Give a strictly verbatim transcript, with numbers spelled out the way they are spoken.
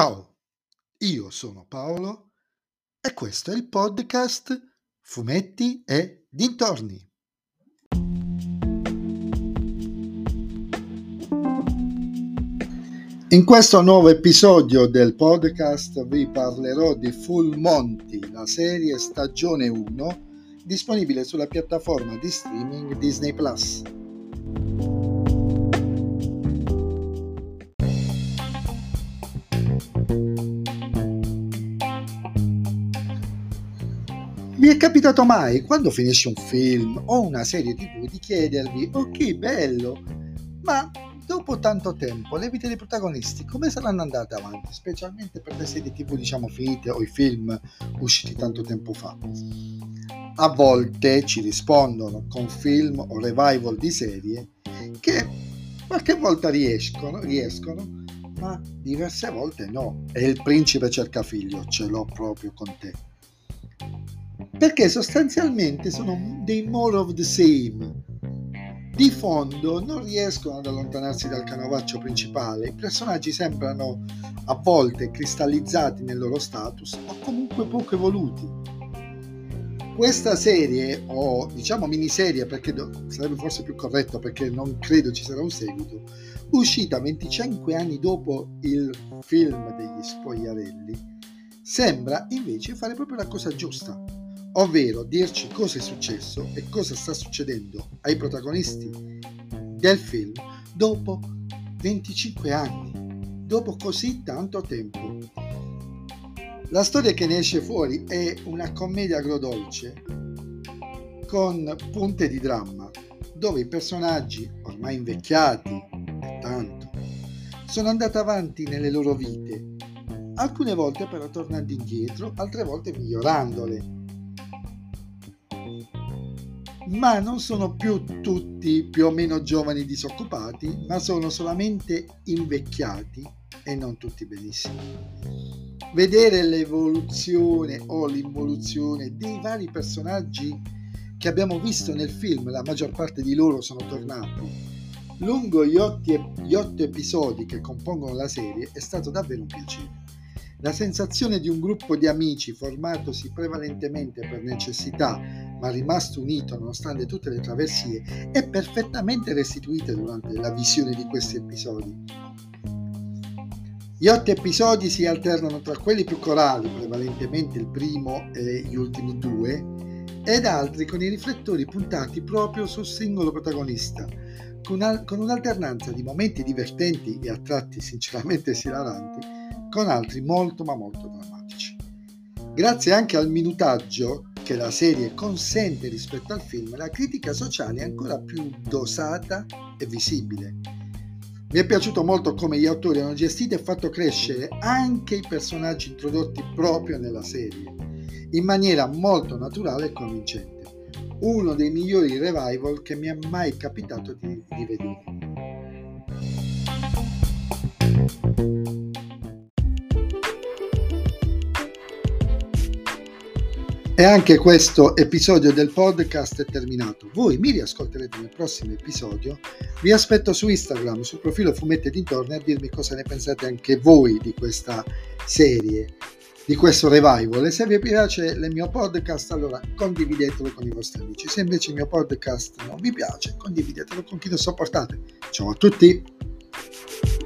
Ciao, io sono Paolo e questo è il podcast Fumetti e Dintorni. In questo nuovo episodio del podcast vi parlerò di Full Monty, la serie stagione uno, disponibile sulla piattaforma di streaming Disney plus. Vi è capitato mai, quando finisce un film o una serie tv, di chiedervi: ok, bello, ma dopo tanto tempo le vite dei protagonisti come saranno andate avanti, specialmente per le serie tv diciamo finite o i film usciti tanto tempo fa? A volte ci rispondono con film o revival di serie che qualche volta riescono, riescono ma diverse volte no. E il principe cerca figlio, ce l'ho proprio con te. Perché sostanzialmente sono dei more of the same. Di fondo non riescono ad allontanarsi dal canovaccio principale, i personaggi sembrano a volte cristallizzati nel loro status o comunque poco evoluti. Questa serie, o diciamo miniserie perché sarebbe forse più corretto, perché non credo ci sarà un seguito, uscita venticinque anni dopo il film degli Spogliarelli, sembra invece fare proprio la cosa giusta, ovvero dirci cosa è successo e cosa sta succedendo ai protagonisti del film dopo venticinque anni, dopo così tanto tempo. La storia che ne esce fuori è una commedia agrodolce con punte di dramma, dove i personaggi, ormai invecchiati tanto, sono andati avanti nelle loro vite, alcune volte però tornando indietro, altre volte migliorandole, ma non sono più tutti più o meno giovani disoccupati, ma sono solamente invecchiati e non tutti benissimo. Vedere l'evoluzione o l'involuzione dei vari personaggi che abbiamo visto nel film, la maggior parte di loro sono tornati, lungo gli otto, gli otto episodi che compongono la serie, è stato davvero un piacere. La sensazione di un gruppo di amici formatosi prevalentemente per necessità, ma rimasto unito nonostante tutte le traversie, è perfettamente restituita durante la visione di questi episodi. Gli otto episodi si alternano tra quelli più corali, prevalentemente il primo e gli ultimi due, ed altri con i riflettori puntati proprio sul singolo protagonista, con, al- con un'alternanza di momenti divertenti e a tratti sinceramente esilaranti, con altri molto ma molto drammatici. Grazie anche al minutaggio che la serie consente rispetto al film, la critica sociale è ancora più dosata e visibile. Mi è piaciuto molto come gli autori hanno gestito e fatto crescere anche i personaggi introdotti proprio nella serie, in maniera molto naturale e convincente. Uno dei migliori revival che mi è mai capitato di, di vedere. E anche questo episodio del podcast è terminato. Voi mi riascolterete nel prossimo episodio. Vi aspetto su Instagram, sul profilo Fumetti e Dintorni, a dirmi cosa ne pensate anche voi di questa serie, di questo revival. E se vi piace il mio podcast, allora condividetelo con i vostri amici. Se invece il mio podcast non vi piace, condividetelo con chi lo sopportate. Ciao a tutti!